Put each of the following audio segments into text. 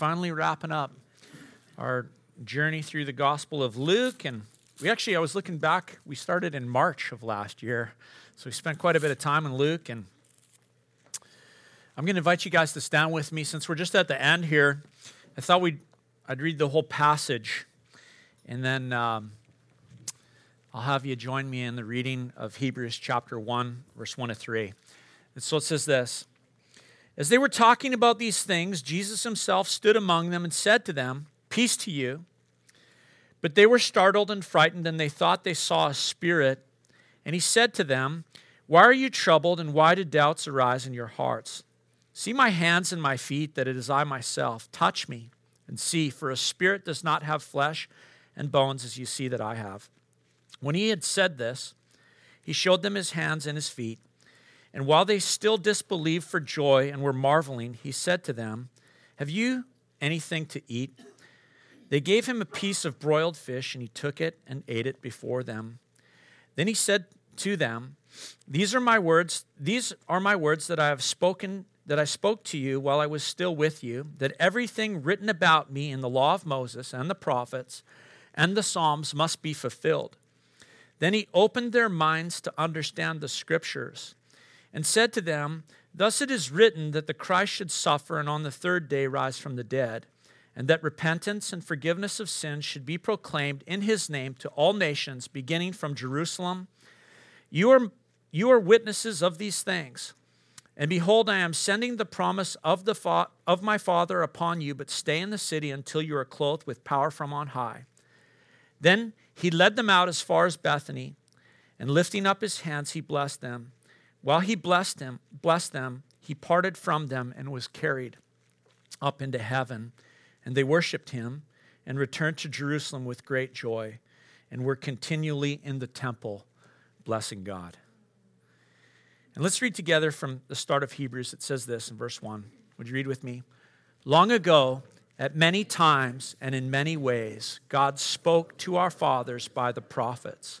finally wrapping up our journey through the Gospel of Luke. And I was looking back, we started in March of last year. So we spent quite a bit of time in Luke. And I'm going to invite you guys to stand with me. Since we're just at the end here, I thought I'd read the whole passage. And then I'll have you join me in the reading of Hebrews chapter 1, verse 1 to 3. And so it says this. As they were talking about these things, Jesus himself stood among them and said to them, "Peace to you." But they were startled and frightened, and they thought they saw a spirit. And he said to them, "Why are you troubled, and why do doubts arise in your hearts? See my hands and my feet, that it is I myself. Touch me and see, for a spirit does not have flesh and bones as you see that I have." When he had said this, he showed them his hands and his feet. And while they still disbelieved for joy and were marveling, he said to them, "Have you anything to eat?" They gave him a piece of broiled fish, and he took it and ate it before them. Then he said to them, These are my words that I spoke to you while I was still with you, that everything written about me in the law of Moses and the prophets and the Psalms must be fulfilled." Then he opened their minds to understand the Scriptures and said to them, "Thus it is written that the Christ should suffer and on the third day rise from the dead, and that repentance and forgiveness of sins should be proclaimed in his name to all nations, beginning from Jerusalem. You are witnesses of these things. And behold, I am sending the promise of my Father upon you, but stay in the city until you are clothed with power from on high." Then he led them out as far as Bethany, and lifting up his hands, he blessed them. While he blessed them, he parted from them and was carried up into heaven. And they worshiped him and returned to Jerusalem with great joy and were continually in the temple blessing God. And let's read together from the start of Hebrews. It says this in verse 1. Would you read with me? "Long ago, at many times and in many ways, God spoke to our fathers by the prophets.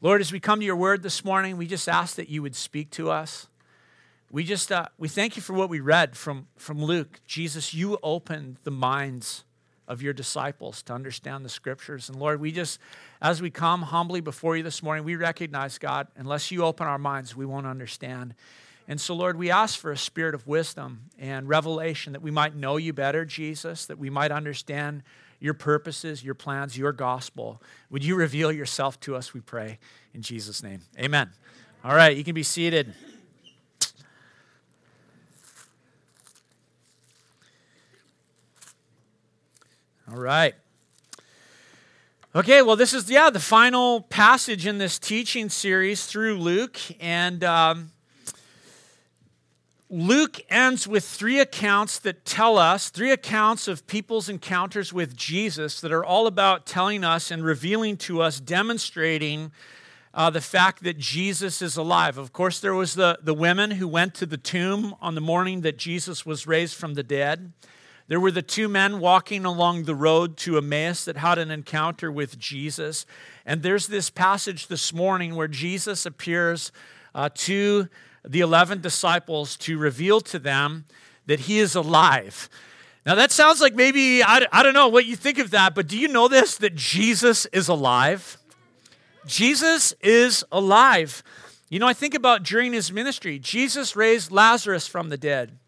Lord, as we come to your word this morning, we just ask that you would speak to us. We thank you for what we read from Luke. Jesus, you opened the minds of your disciples to understand the Scriptures. And Lord, as we come humbly before you this morning, we recognize, God, unless you open our minds, we won't understand. And so, Lord, we ask for a spirit of wisdom and revelation that we might know you better, Jesus, that we might understand your purposes, your plans, your gospel. Would you reveal yourself to us, we pray, in Jesus' name. Amen. All right, you can be seated. All right. Okay, well, this is, the final passage in this teaching series through Luke. And Luke ends with three accounts of people's encounters with Jesus that are all about telling us and revealing to us, demonstrating the fact that Jesus is alive. Of course, there was the women who went to the tomb on the morning that Jesus was raised from the dead. There were the two men walking along the road to Emmaus that had an encounter with Jesus. And there's this passage this morning where Jesus appears to the 11 disciples to reveal to them that he is alive. Now that sounds like maybe, I don't know what you think of that, but do you know this, that Jesus is alive? Jesus is alive. I think about during his ministry, Jesus raised Lazarus from the dead,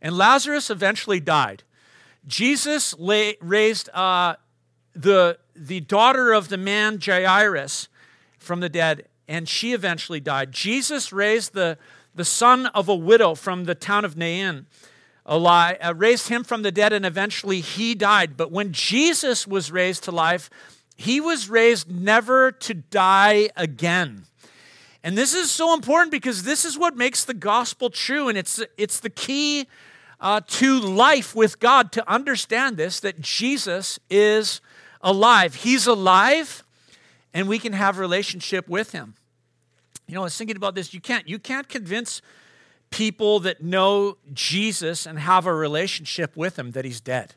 and Lazarus eventually died. Jesus raised the daughter of the man Jairus from the dead, and she eventually died. Jesus raised the son of a widow from the town of Nain, raised him from the dead, and eventually he died. But when Jesus was raised to life, he was raised never to die again. And this is so important because this is what makes the gospel true, and it's the key to life with God to understand this, that Jesus is alive. He's alive, and we can have a relationship with him. You know, I was thinking about this. You can't convince people that know Jesus and have a relationship with him that he's dead.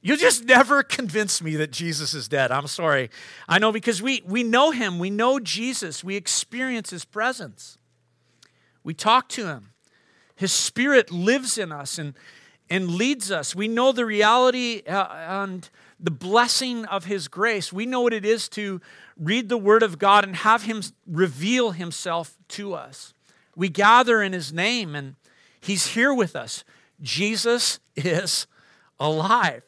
You'll just never convince me that Jesus is dead. I'm sorry. I know, because we know him. We know Jesus. We experience his presence. We talk to him. His spirit lives in us and leads us. We know the reality and the blessing of his grace. We know what it is to read the word of God and have him reveal himself to us. We gather in his name, and he's here with us. Jesus is alive.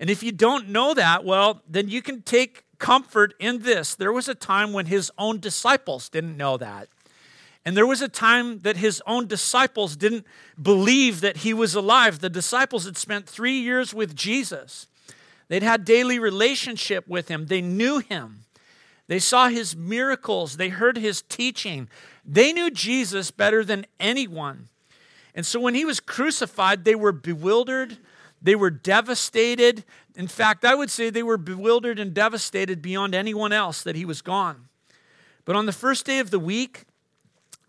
And if you don't know that, well, then you can take comfort in this. There was a time when his own disciples didn't know that. And there was a time that his own disciples didn't believe that he was alive. The disciples had spent 3 years with Jesus. They'd had daily relationship with him. They knew him. They saw his miracles. They heard his teaching. They knew Jesus better than anyone. And so when he was crucified, they were bewildered. They were devastated. In fact, I would say they were bewildered and devastated beyond anyone else that he was gone. But on the first day of the week,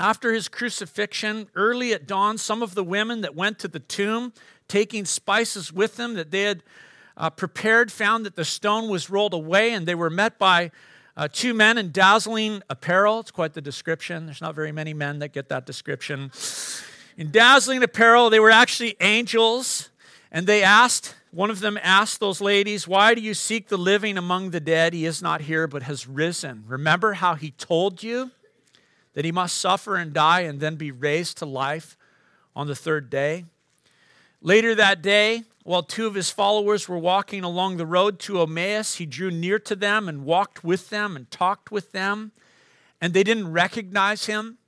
after his crucifixion, early at dawn, some of the women that went to the tomb, taking spices with them that they had prepared, found that the stone was rolled away, and they were met by two men in dazzling apparel. It's quite the description. There's not very many men that get that description. In dazzling apparel, they were actually angels. And they asked, one of them asked those ladies, "Why do you seek the living among the dead? He is not here, but has risen. Remember how he told you that he must suffer and die and then be raised to life on the third day?" Later that day, while two of his followers were walking along the road to Emmaus, he drew near to them and walked with them and talked with them, and they didn't recognize him.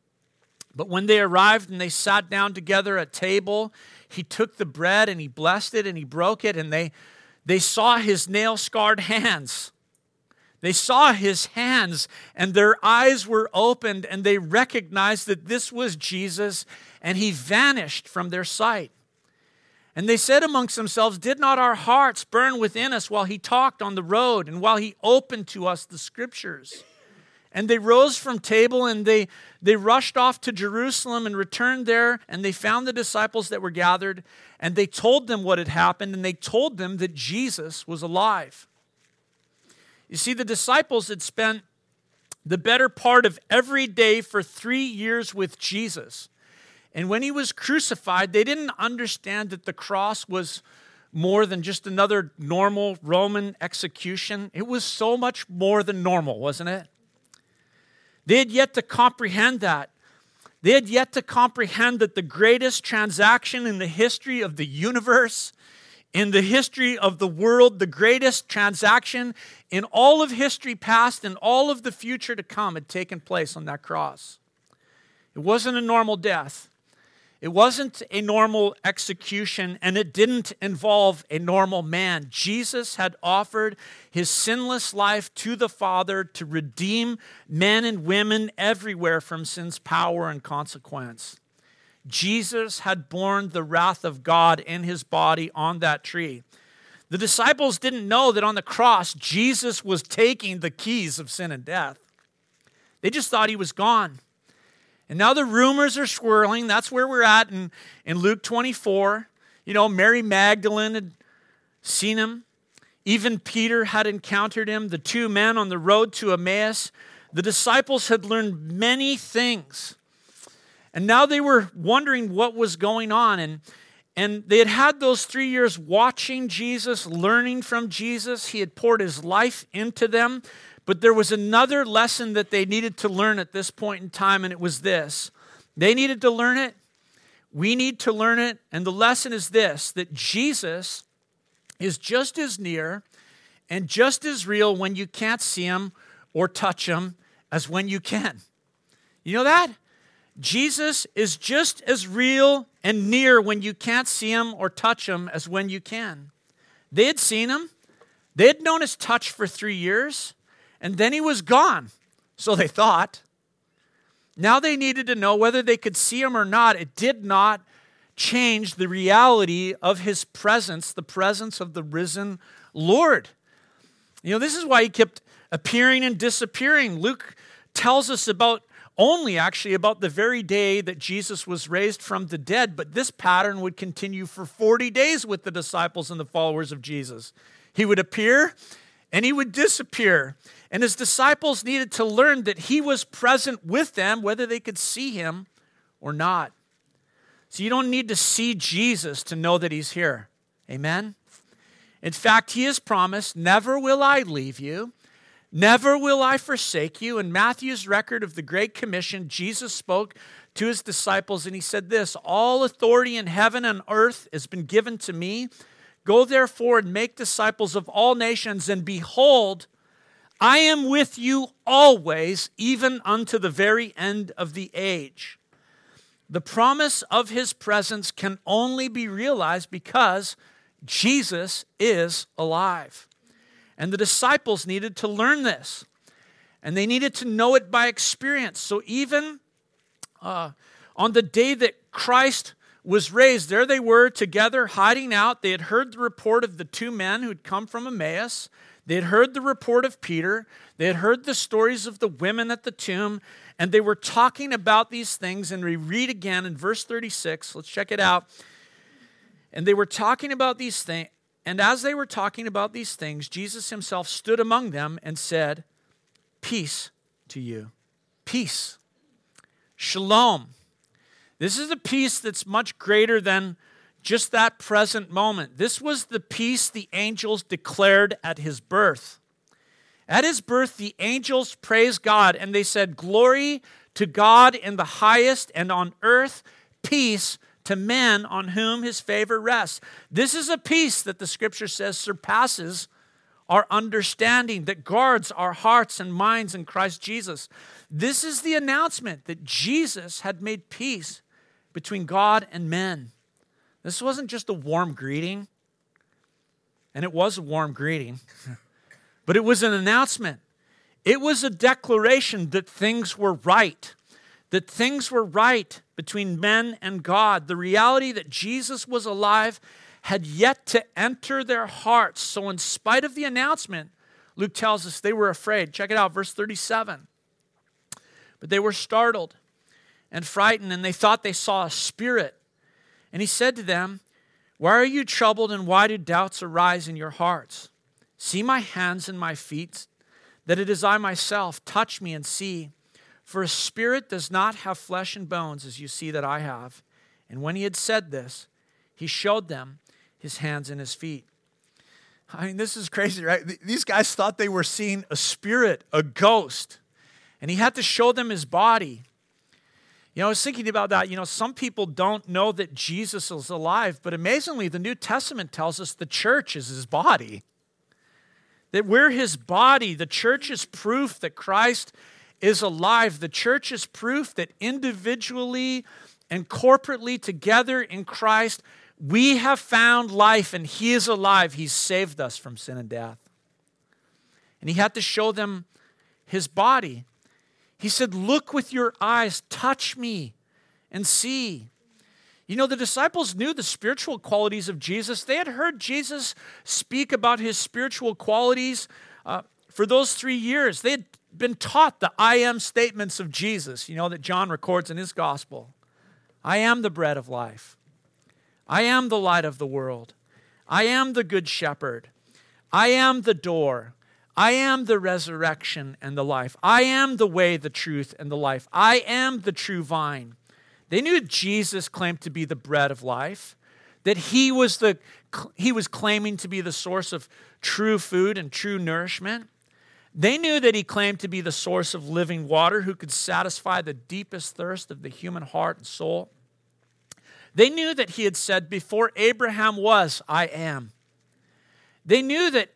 But when they arrived and they sat down together at table, he took the bread and he blessed it and he broke it, and they saw his nail-scarred hands. They saw his hands, and their eyes were opened, and they recognized that this was Jesus, and he vanished from their sight. And they said amongst themselves, "Did not our hearts burn within us while he talked on the road and while he opened to us the scriptures?" And they rose from table, and they rushed off to Jerusalem and returned there, and they found the disciples that were gathered, and they told them what had happened, and they told them that Jesus was alive. You see, the disciples had spent the better part of every day for 3 years with Jesus. And when he was crucified, they didn't understand that the cross was more than just another normal Roman execution. It was so much more than normal, wasn't it? They had yet to comprehend that. They had yet to comprehend that the greatest transaction in the history of the universe, in the history of the world, the greatest transaction in all of history past and all of the future to come had taken place on that cross. It wasn't a normal death. It wasn't a normal execution, and it didn't involve a normal man. Jesus had offered his sinless life to the Father to redeem men and women everywhere from sin's power and consequence. Jesus had borne the wrath of God in his body on that tree. The disciples didn't know that on the cross, Jesus was taking the keys of sin and death. They just thought he was gone. And now the rumors are swirling. That's where we're at in Luke 24. You know, Mary Magdalene had seen him. Even Peter had encountered him. The two men on the road to Emmaus. The disciples had learned many things. And now they were wondering what was going on. And they had had those 3 years watching Jesus, learning from Jesus. He had poured his life into them. But there was another lesson that they needed to learn at this point in time, and it was this. They needed to learn it. We need to learn it. And the lesson is this, that Jesus is just as near and just as real when you can't see him or touch him as when you can. You know that? Jesus is just as real and near when you can't see him or touch him as when you can. They had seen him. They had known his touch for 3 years. And then he was gone, so they thought. Now they needed to know whether they could see him or not. It did not changed the reality of his presence, the presence of the risen Lord. You know, this is why he kept appearing and disappearing. Luke tells us about the very day that Jesus was raised from the dead, but this pattern would continue for 40 days with the disciples and the followers of Jesus. He would appear and he would disappear. And his disciples needed to learn that he was present with them, whether they could see him or not. So you don't need to see Jesus to know that he's here. Amen? In fact, he has promised, never will I leave you, never will I forsake you. In Matthew's record of the Great Commission, Jesus spoke to his disciples and he said this, all authority in heaven and earth has been given to me. Go therefore and make disciples of all nations, and behold, I am with you always, even unto the very end of the age. The promise of his presence can only be realized because Jesus is alive. And the disciples needed to learn this. And they needed to know it by experience. So even on the day that Christ was raised, there they were together hiding out. They had heard the report of the two men who had come from Emmaus. They had heard the report of Peter. They had heard the stories of the women at the tomb. And they were talking about these things. And we read again in verse 36. Let's check it out. And they were talking about these things. And as they were talking about these things, Jesus himself stood among them and said, peace to you. Peace. Shalom. This is a peace that's much greater than just that present moment. This was the peace the angels declared at his birth. At his birth, the angels praised God, and they said, glory to God in the highest, and on earth, peace to men on whom his favor rests. This is a peace that the scripture says surpasses our understanding, that guards our hearts and minds in Christ Jesus. This is the announcement that Jesus had made peace between God and men. This wasn't just a warm greeting, and it was a warm greeting, but it was an announcement. It was a declaration that things were right, between men and God. The reality that Jesus was alive had yet to enter their hearts. So in spite of the announcement, Luke tells us they were afraid. Check it out, verse 37. But they were startled and frightened, and they thought they saw a spirit. And he said to them, why are you troubled, and why do doubts arise in your hearts? See my hands and my feet, that it is I myself. Touch me and see. For a spirit does not have flesh and bones, as you see that I have. And when he had said this, he showed them his hands and his feet. I mean, this is crazy, right? These guys thought they were seeing a spirit, a ghost. And he had to show them his body. You know, I was thinking about that. You know, some people don't know that Jesus is alive, but amazingly, the New Testament tells us the church is his body. That we're his body. The church is proof that Christ is alive. The church is proof that individually and corporately together in Christ, we have found life, and he is alive. He's saved us from sin and death. And he had to show them his body. He said, look with your eyes, touch me, and see. You know, the disciples knew the spiritual qualities of Jesus. They had heard Jesus speak about his spiritual qualities for those 3 years. They had been taught the I am statements of Jesus, you know, that John records in his gospel. I am the bread of life. I am the light of the world. I am the good shepherd. I am the door. I am the resurrection and the life. I am the way, the truth, and the life. I am the true vine. They knew Jesus claimed to be the bread of life, that he was claiming to be the source of true food and true nourishment. They knew that he claimed to be the source of living water who could satisfy the deepest thirst of the human heart and soul. They knew that he had said, before Abraham was, I am. They knew that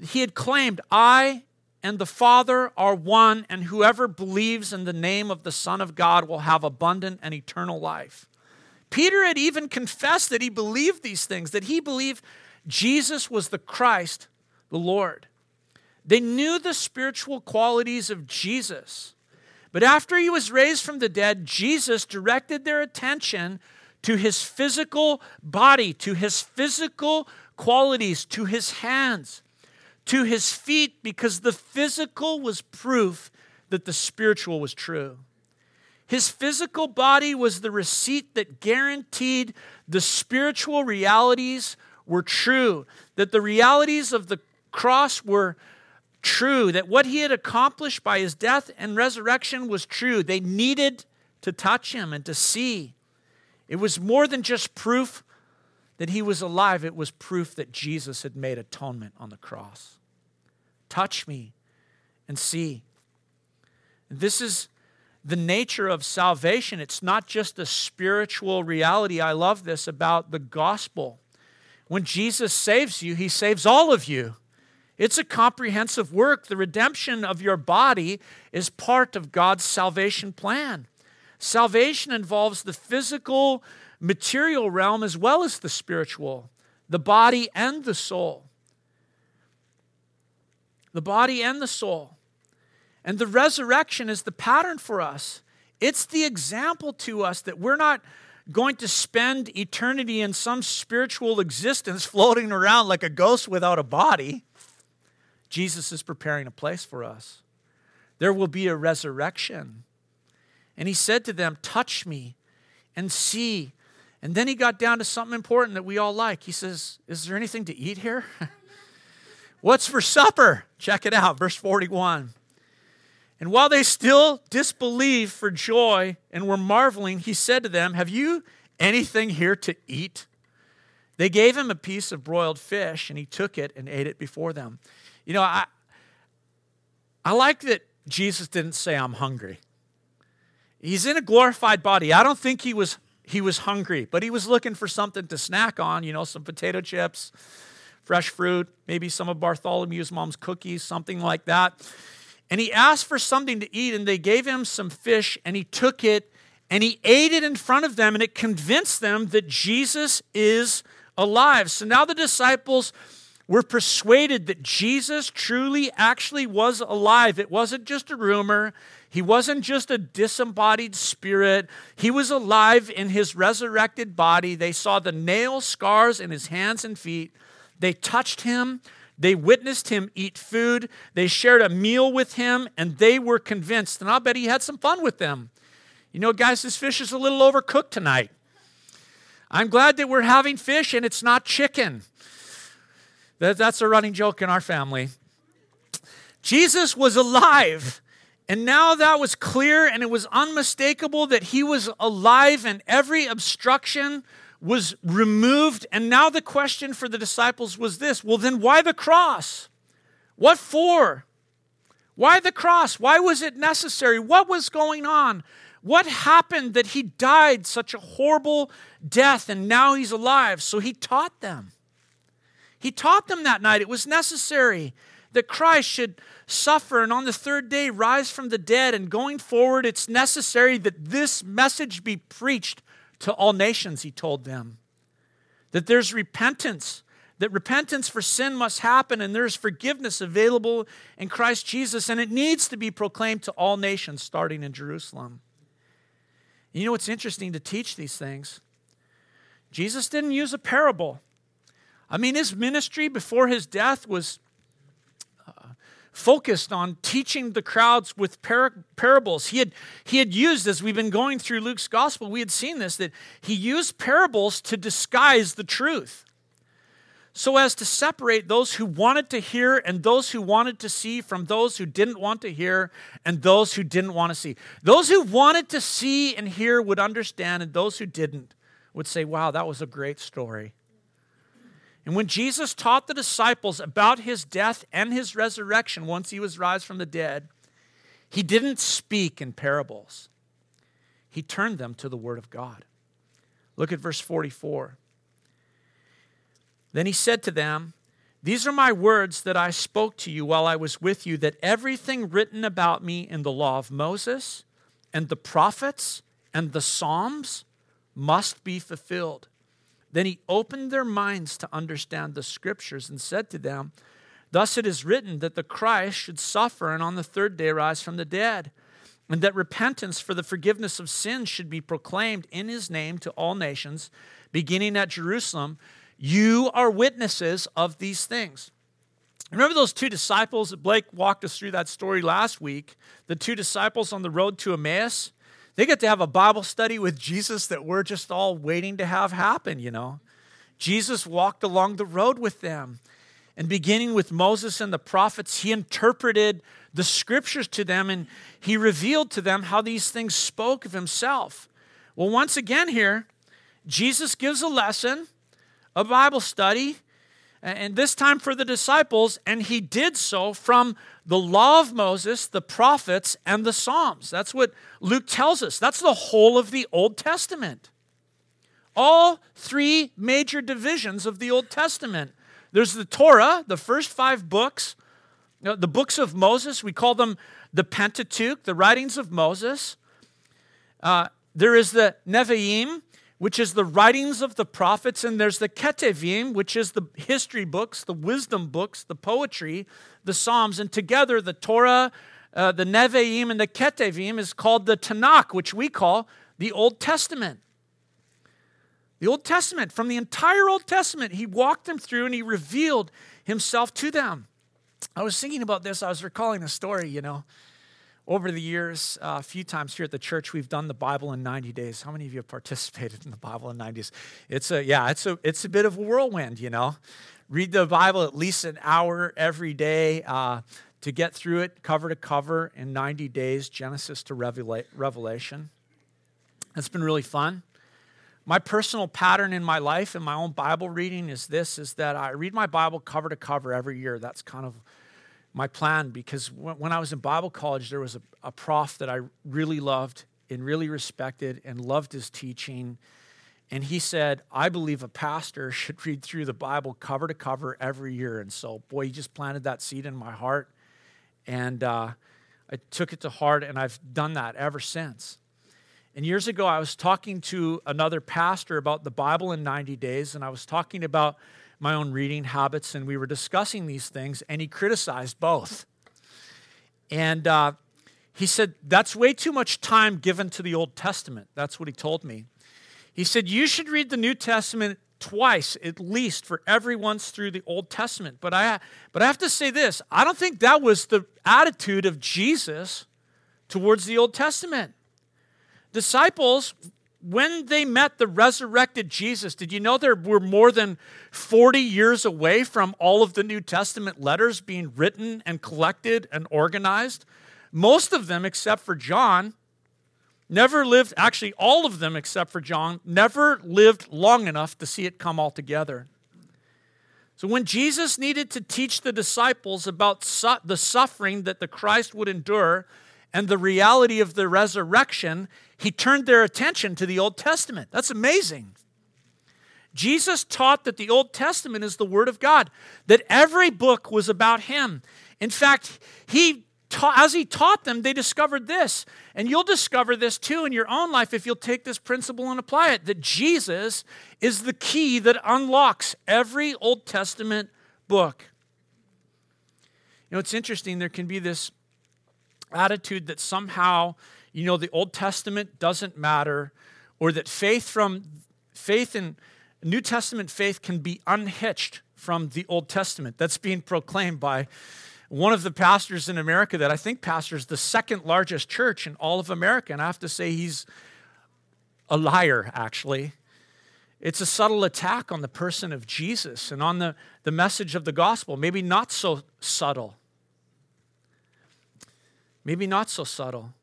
he had claimed, I and the Father are one, and whoever believes in the name of the Son of God will have abundant and eternal life. Peter had even confessed that he believed these things, that he believed Jesus was the Christ, the Lord. They knew the spiritual qualities of Jesus. But after he was raised from the dead, Jesus directed their attention to his physical body, to his physical qualities, to his hands, to his feet, because the physical was proof that the spiritual was true. His physical body was the receipt that guaranteed the spiritual realities were true, that the realities of the cross were true, that what he had accomplished by his death and resurrection was true. They needed to touch him and to see. It was more than just proof that he was alive. It was proof that Jesus had made atonement on the cross. Touch me and see. This is the nature of salvation. It's not just a spiritual reality. I love this about the gospel. When Jesus saves you, he saves all of you. It's a comprehensive work. The redemption of your body is part of God's salvation plan. Salvation involves the physical, material realm as well as the spiritual, the body and the soul. The body and the soul. And the resurrection is the pattern for us. It's the example to us that we're not going to spend eternity in some spiritual existence floating around like a ghost without a body. Jesus is preparing a place for us. There will be a resurrection. And he said to them, touch me and see. And then he got down to something important that we all like. He says, is there anything to eat here? What's for supper? Check it out, verse 41. And while they still disbelieved for joy and were marveling, he said to them, have you anything here to eat? They gave him a piece of broiled fish, and he took it and ate it before them. You know, I like that Jesus didn't say, I'm hungry. He's in a glorified body. I don't think he was hungry, but he was looking for something to snack on, you know, some potato chips, fresh fruit, maybe some of Bartholomew's mom's cookies, something like that. And he asked for something to eat, and they gave him some fish, and he took it, and he ate it in front of them, and it convinced them that Jesus is alive. So now the disciples were persuaded that Jesus truly actually was alive. It wasn't just a rumor. He wasn't just a disembodied spirit. He was alive in his resurrected body. They saw the nail scars in his hands and feet. They touched him. They witnessed him eat food. They shared a meal with him, and they were convinced. And I'll bet he had some fun with them. You know, guys, this fish is a little overcooked tonight. I'm glad that we're having fish and it's not chicken. That's a running joke in our family. Jesus was alive. And now that was clear, and it was unmistakable that he was alive, and every obstruction was removed. And now the question for the disciples was this, well, then why the cross? What for? Why the cross? Why was it necessary? What was going on? What happened that he died such a horrible death and now he's alive? So he taught them. He taught them that night. It was necessary that Christ should suffer and on the third day rise from the dead. And going forward, it's necessary that this message be preached to all nations, he told them. That there's repentance, that repentance for sin must happen, and there's forgiveness available in Christ Jesus, and it needs to be proclaimed to all nations, starting in Jerusalem. You know, it's interesting to teach these things. Jesus didn't use a parable. I mean, his ministry before his death was focused on teaching the crowds with parables. He had used, as we've been going through Luke's gospel, we had seen this, that he used parables to disguise the truth so as to separate those who wanted to hear and those who wanted to see from those who didn't want to hear and those who didn't want to see. Those who wanted to see and hear would understand, and those who didn't would say, wow, that was a great story. And when Jesus taught the disciples about his death and his resurrection once he was raised from the dead, he didn't speak in parables. He turned them to the Word of God. Look at verse 44. Then he said to them, these are my words that I spoke to you while I was with you, that everything written about me in the law of Moses and the prophets and the Psalms must be fulfilled. Then he opened their minds to understand the Scriptures and said to them, thus it is written that the Christ should suffer and on the third day rise from the dead, and that repentance for the forgiveness of sins should be proclaimed in his name to all nations, beginning at Jerusalem. You are witnesses of these things. Remember those two disciples that Blake walked us through that story last week, the two disciples on the road to Emmaus? They get to have a Bible study with Jesus that we're just all waiting to have happen, you know. Jesus walked along the road with them. And beginning with Moses and the prophets, he interpreted the scriptures to them, and he revealed to them how these things spoke of himself. Well, once again here, Jesus gives a lesson, a Bible study, and this time for the disciples, and he did so from the law of Moses, the prophets, and the Psalms. That's what Luke tells us. That's the whole of the Old Testament. All three major divisions of the Old Testament. There's the Torah, the first 5 books, the books of Moses. We call them the Pentateuch, the writings of Moses. There is the Nevi'im, which is the writings of the prophets, and there's the Ketuvim, which is the history books, the wisdom books, the poetry, the Psalms, and together the Torah, the Nevi'im, and the Ketuvim is called the Tanakh, which we call the Old Testament. The Old Testament, from the entire Old Testament, he walked them through and he revealed himself to them. I was thinking about this. I was recalling a story, you know. Over the years, a few times here at the church, we've done the Bible in 90 days. How many of you have participated in the Bible in 90 days? It's a bit of a whirlwind, you know. Read the Bible at least an hour every day to get through it cover to cover in 90 days, Genesis to Revelation. It's been really fun. My personal pattern in my life and my own Bible reading is that I read my Bible cover to cover every year. That's kind of my plan, because when I was in Bible college, there was a prof that I really loved and really respected and loved his teaching. And he said, I believe a pastor should read through the Bible cover to cover every year. And so, boy, he just planted that seed in my heart. And I took it to heart, and I've done that ever since. And years ago, I was talking to another pastor about the Bible in 90 days, and I was talking about my own reading habits, and we were discussing these things, and he criticized both. And he said, that's way too much time given to the Old Testament. That's what he told me. He said, you should read the New Testament twice, at least, for every once through the Old Testament. But I have to say this, I don't think that was the attitude of Jesus towards the Old Testament. Disciples, when they met the resurrected Jesus, did you know there were more than 40 years away from all of the New Testament letters being written and collected and organized? Most of them, except for John, never lived, actually all of them except for John, never lived long enough to see it come all together. So when Jesus needed to teach the disciples about the suffering that the Christ would endure and the reality of the resurrection, he turned their attention to the Old Testament. That's amazing. Jesus taught that the Old Testament is the Word of God, that every book was about him. In fact, as he taught them, they discovered this. And you'll discover this too in your own life if you'll take this principle and apply it, that Jesus is the key that unlocks every Old Testament book. You know, it's interesting. There can be this attitude that somehow, you know, the Old Testament doesn't matter, or that faith and New Testament faith can be unhitched from the Old Testament. That's being proclaimed by one of the pastors in America that I think pastors the second largest church in all of America. And I have to say he's a liar, actually. It's a subtle attack on the person of Jesus and on the message of the gospel. Maybe not so subtle. Maybe not so subtle.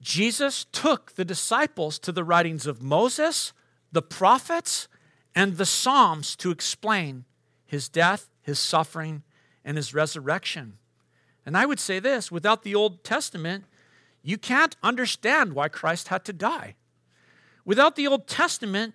Jesus took the disciples to the writings of Moses, the prophets, and the Psalms to explain his death, his suffering, and his resurrection. And I would say this, without the Old Testament, you can't understand why Christ had to die. Without the Old Testament,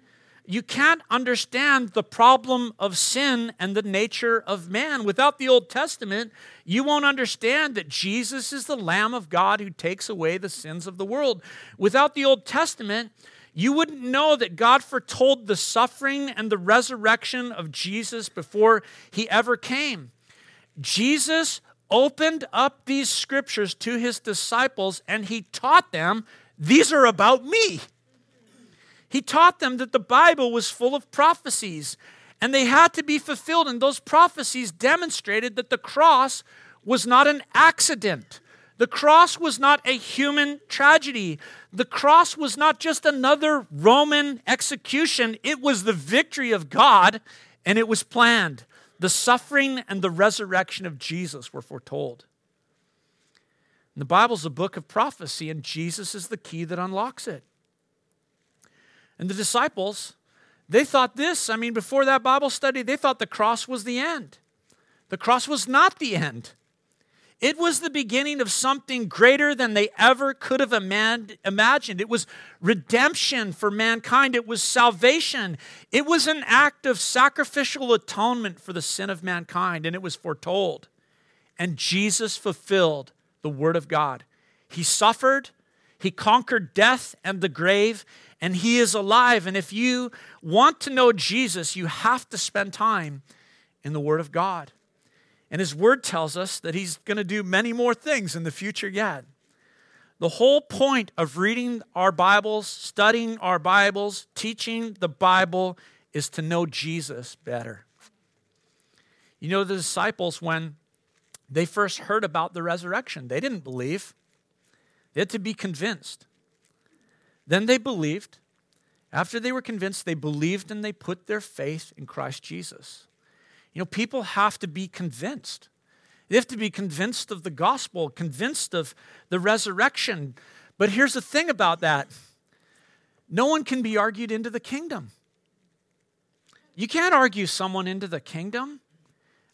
you can't understand the problem of sin and the nature of man. Without the Old Testament, you won't understand that Jesus is the Lamb of God who takes away the sins of the world. Without the Old Testament, you wouldn't know that God foretold the suffering and the resurrection of Jesus before he ever came. Jesus opened up these scriptures to his disciples and he taught them, these are about me. He taught them that the Bible was full of prophecies and they had to be fulfilled. And those prophecies demonstrated that the cross was not an accident. The cross was not a human tragedy. The cross was not just another Roman execution. It was the victory of God, and it was planned. The suffering and the resurrection of Jesus were foretold. And the Bible's a book of prophecy, and Jesus is the key that unlocks it. And the disciples, they thought this. I mean, before that Bible study, they thought the cross was the end. The cross was not the end. It was the beginning of something greater than they ever could have imagined. It was redemption for mankind. It was salvation. It was an act of sacrificial atonement for the sin of mankind, and it was foretold. And Jesus fulfilled the word of God. He suffered. He conquered death and the grave, and he is alive. And if you want to know Jesus, you have to spend time in the word of God. And his word tells us that he's going to do many more things in the future yet. The whole point of reading our Bibles, studying our Bibles, teaching the Bible is to know Jesus better. You know, the disciples, when they first heard about the resurrection, they didn't believe. They had to be convinced. Then they believed. After they were convinced, they believed and they put their faith in Christ Jesus. You know, people have to be convinced. They have to be convinced of the gospel, convinced of the resurrection. But here's the thing about that. No one can be argued into the kingdom. You can't argue someone into the kingdom.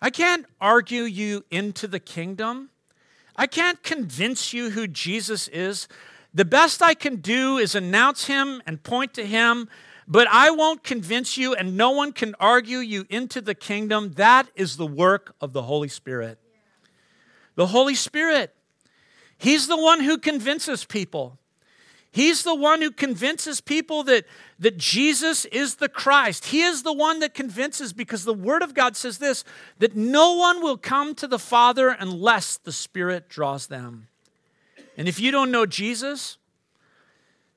I can't argue you into the kingdom. I can't convince you who Jesus is. The best I can do is announce him and point to him. But I won't convince you, and no one can argue you into the kingdom. That is the work of the Holy Spirit. The Holy Spirit, he's the one who convinces people. He's the one who convinces people that Jesus is the Christ. He is the one that convinces, because the Word of God says this, that no one will come to the Father unless the Spirit draws them. And if you don't know Jesus,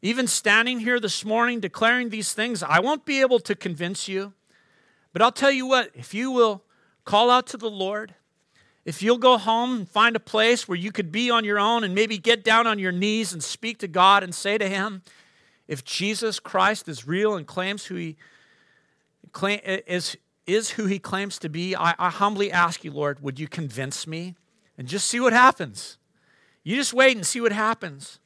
even standing here this morning declaring these things, I won't be able to convince you. But I'll tell you what, if you will call out to the Lord, if you'll go home and find a place where you could be on your own and maybe get down on your knees and speak to God and say to him, if Jesus Christ is real and claims who is who he claims to be, I humbly ask you, Lord, would you convince me? And just see what happens. You just wait and see what happens.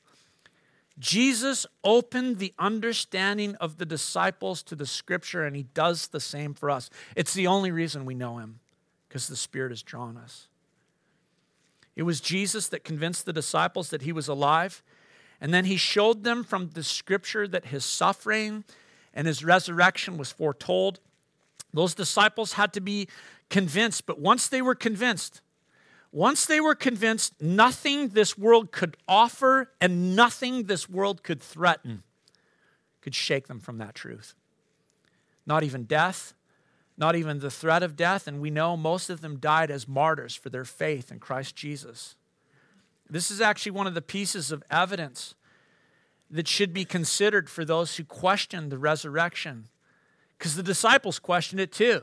Jesus opened the understanding of the disciples to the Scripture, and he does the same for us. It's the only reason we know him, because the Spirit has drawn us. It was Jesus that convinced the disciples that he was alive, and then he showed them from the Scripture that his suffering and his resurrection was foretold. Those disciples had to be convinced, but once they were convinced, nothing this world could offer and nothing this world could threaten could shake them from that truth. Not even death, not even the threat of death. And we know most of them died as martyrs for their faith in Christ Jesus. This is actually one of the pieces of evidence that should be considered for those who question the resurrection, because the disciples questioned it too.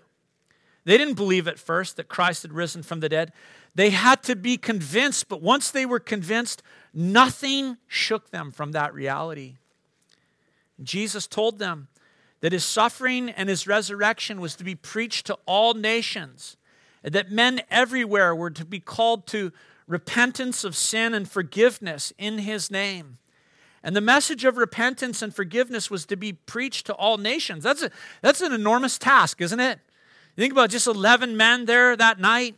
They didn't believe at first that Christ had risen from the dead. They had to be convinced, but once they were convinced, nothing shook them from that reality. Jesus told them that his suffering and his resurrection was to be preached to all nations, and that men everywhere were to be called to repentance of sin and forgiveness in his name. And the message of repentance and forgiveness was to be preached to all nations. That's an enormous task, isn't it? Think about just 11 men there that night.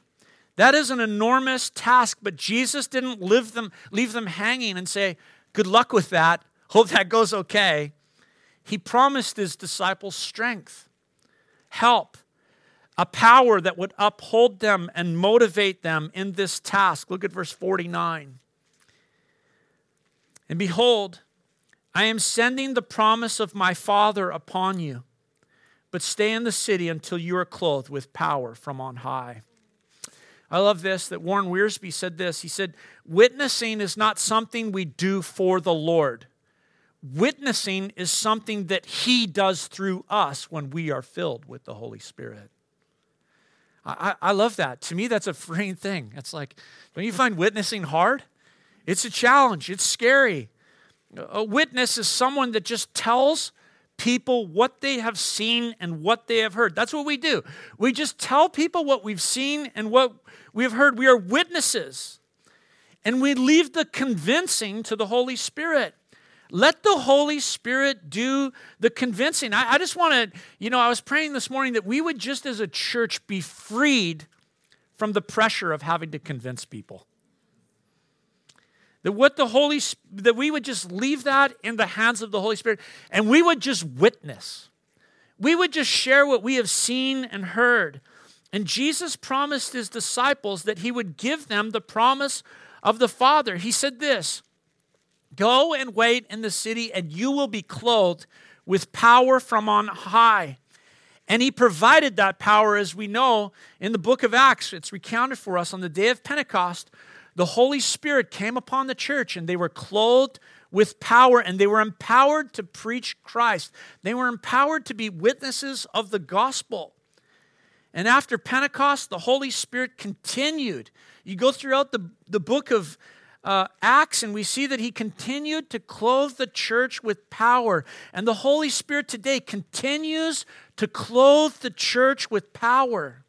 That is an enormous task, but Jesus didn't leave them hanging and say, good luck with that. Hope that goes okay. He promised his disciples strength, help, a power that would uphold them and motivate them in this task. Look at verse 49. And behold, I am sending the promise of my Father upon you. But stay in the city until you are clothed with power from on high. I love this, that Warren Wiersbe said this. He said, witnessing is not something we do for the Lord. Witnessing is something that He does through us when we are filled with the Holy Spirit. I love that. To me, that's a freeing thing. It's like, don't you find witnessing hard? It's a challenge. It's scary. A witness is someone that just tells people what they have seen and what they have heard. That's what we do. We just tell people what we've seen and what we've heard. We are witnesses. And we leave the convincing to the Holy Spirit. Let the Holy Spirit do the convincing. I just want to, I was praying this morning that we would just as a church be freed from the pressure of having to convince people. That we would just leave that in the hands of the Holy Spirit, and we would just witness. We would just share what we have seen and heard. And Jesus promised His disciples that He would give them the promise of the Father. He said this, "Go and wait in the city, and you will be clothed with power from on high." And He provided that power, as we know, in the book of Acts. It's recounted for us on the day of Pentecost. The Holy Spirit came upon the church, and they were clothed with power, and they were empowered to preach Christ. They were empowered to be witnesses of the gospel. And after Pentecost, the Holy Spirit continued. You go throughout the book of Acts, and we see that He continued to clothe the church with power. And the Holy Spirit today continues to clothe the church with power.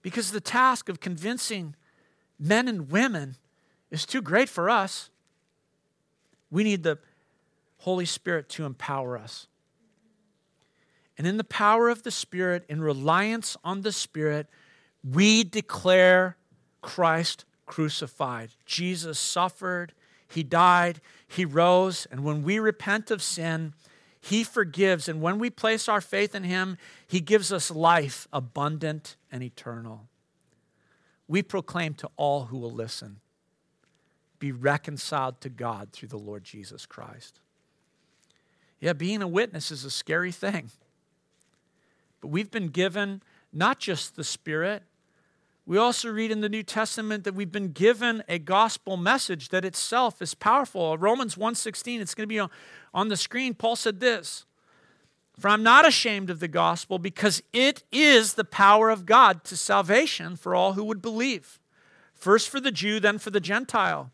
Because the task of convincing men and women is too great for us. We need the Holy Spirit to empower us. And in the power of the Spirit, in reliance on the Spirit, we declare Christ crucified. Jesus suffered, He died, He rose, and when we repent of sin, He forgives. And when we place our faith in Him, He gives us life abundant and eternal. We proclaim to all who will listen, be reconciled to God through the Lord Jesus Christ. Yeah, being a witness is a scary thing. But we've been given not just the Spirit. We also read in the New Testament that we've been given a gospel message that itself is powerful. Romans 1:16, it's going to be on the screen. Paul said this, "For I'm not ashamed of the gospel, because it is the power of God to salvation for all who would believe. First for the Jew, then for the Gentile."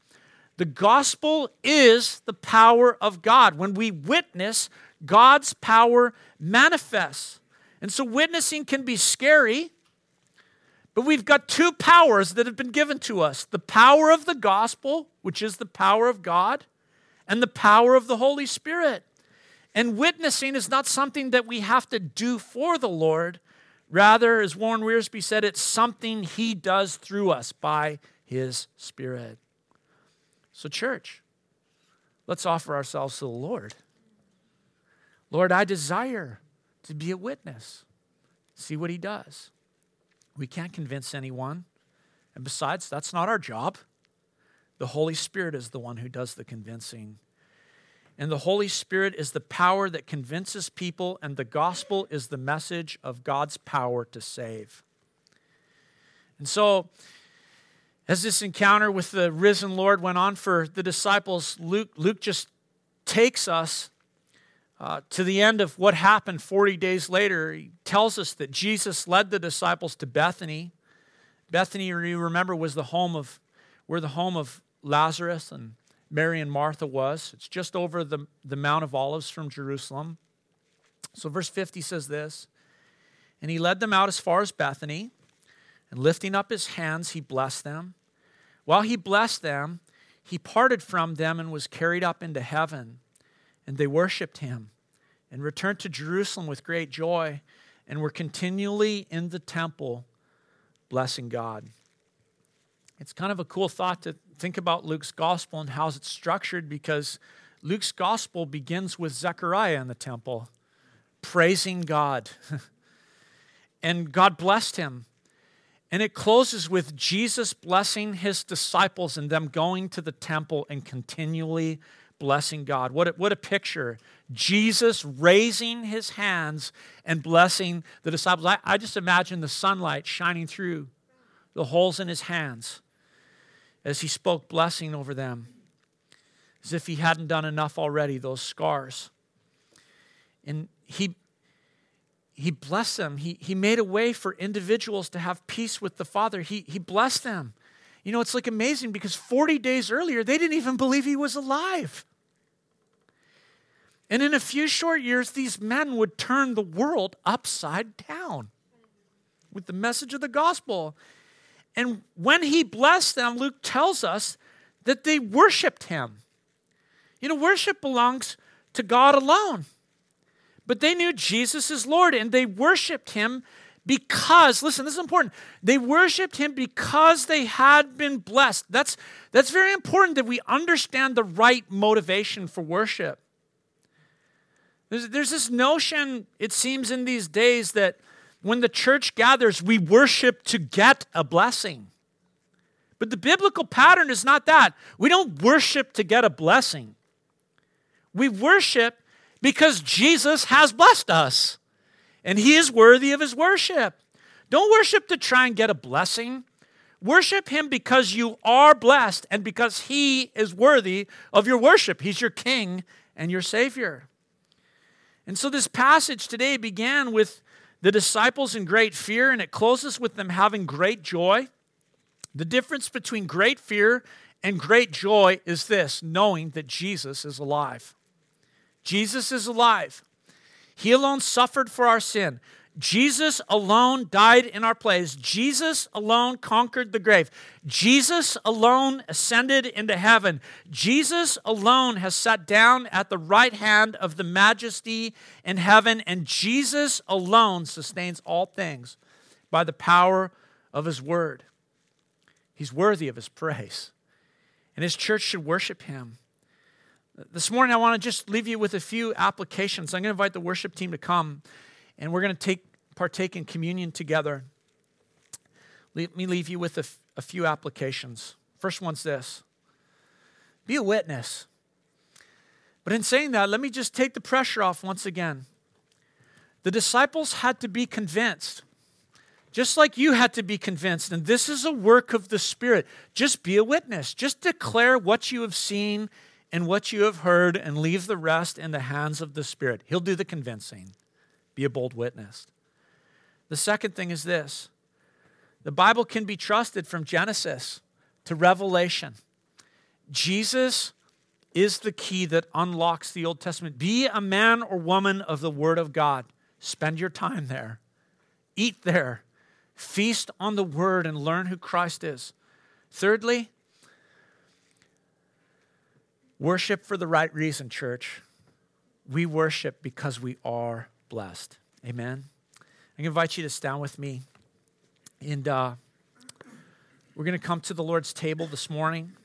The gospel is the power of God. When we witness, God's power manifests. And so witnessing can be scary, but we've got two powers that have been given to us. The power of the gospel, which is the power of God, and the power of the Holy Spirit. And witnessing is not something that we have to do for the Lord. Rather, as Warren Wiersbe said, it's something He does through us by His Spirit. So church, let's offer ourselves to the Lord. Lord, I desire to be a witness. See what He does. We can't convince anyone. And besides, that's not our job. The Holy Spirit is the one who does the convincing. And the Holy Spirit is the power that convinces people, and the gospel is the message of God's power to save. And so, as this encounter with the risen Lord went on for the disciples, Luke just takes us to the end of what happened 40 days later. He tells us that Jesus led the disciples to Bethany. Bethany, you remember, was the home of Lazarus and Mary and Martha was. It's just over the Mount of Olives from Jerusalem. So verse 50 says this, "And He led them out as far as Bethany, and lifting up His hands, He blessed them. While He blessed them, He parted from them and was carried up into heaven. And they worshiped Him and returned to Jerusalem with great joy and were continually in the temple blessing God." It's kind of a cool thought to think about Luke's gospel and how it's structured, because Luke's gospel begins with Zechariah in the temple, praising God. And God blessed him. And it closes with Jesus blessing His disciples and them going to the temple and continually blessing God. What a picture. Jesus raising His hands and blessing the disciples. I just imagine the sunlight shining through the holes in his hands as he spoke blessing over them, as if he hadn't done enough already, those scars. And he blessed them. He made a way for individuals to have peace with the Father. He blessed them. You know, it's like amazing because 40 days earlier, they didn't even believe he was alive. And in a few short years, these men would turn the world upside down with the message of the gospel. And when he blessed them, Luke tells us that they worshiped him. You know, worship belongs to God alone. But they knew Jesus is Lord, and they worshiped him because, listen, this is important, they worshiped him because they had been blessed. That's very important that we understand the right motivation for worship. There's this notion, it seems in these days, that when the church gathers, we worship to get a blessing. But the biblical pattern is not that. We don't worship to get a blessing. We worship because Jesus has blessed us, and he is worthy of his worship. Don't worship to try and get a blessing. Worship him because you are blessed and because he is worthy of your worship. He's your King and your Savior. And so this passage today began with the disciples in great fear, and it closes with them having great joy. The difference between great fear and great joy is this: knowing that Jesus is alive. Jesus is alive. He alone suffered for our sin. Jesus alone died in our place. Jesus alone conquered the grave. Jesus alone ascended into heaven. Jesus alone has sat down at the right hand of the majesty in heaven, and Jesus alone sustains all things by the power of his word. He's worthy of his praise, and his church should worship him. This morning, I want to just leave you with a few applications. I'm going to invite the worship team to come, and we're going to partake in communion together. Let me leave you with a few applications. First one's this: be a witness. But in saying that, let me just take the pressure off once again. The disciples had to be convinced, just like you had to be convinced, and this is a work of the Spirit. Just be a witness. Just declare what you have seen and what you have heard, and leave the rest in the hands of the Spirit. He'll do the convincing. Be a bold witness. The second thing is this: the Bible can be trusted from Genesis to Revelation. Jesus is the key that unlocks the Old Testament. Be a man or woman of the Word of God. Spend your time there. Eat there. Feast on the Word and learn who Christ is. Thirdly, worship for the right reason, church. We worship because we are blessed. Amen. I'm going to invite you to stand with me. And we're going to come to the Lord's table this morning.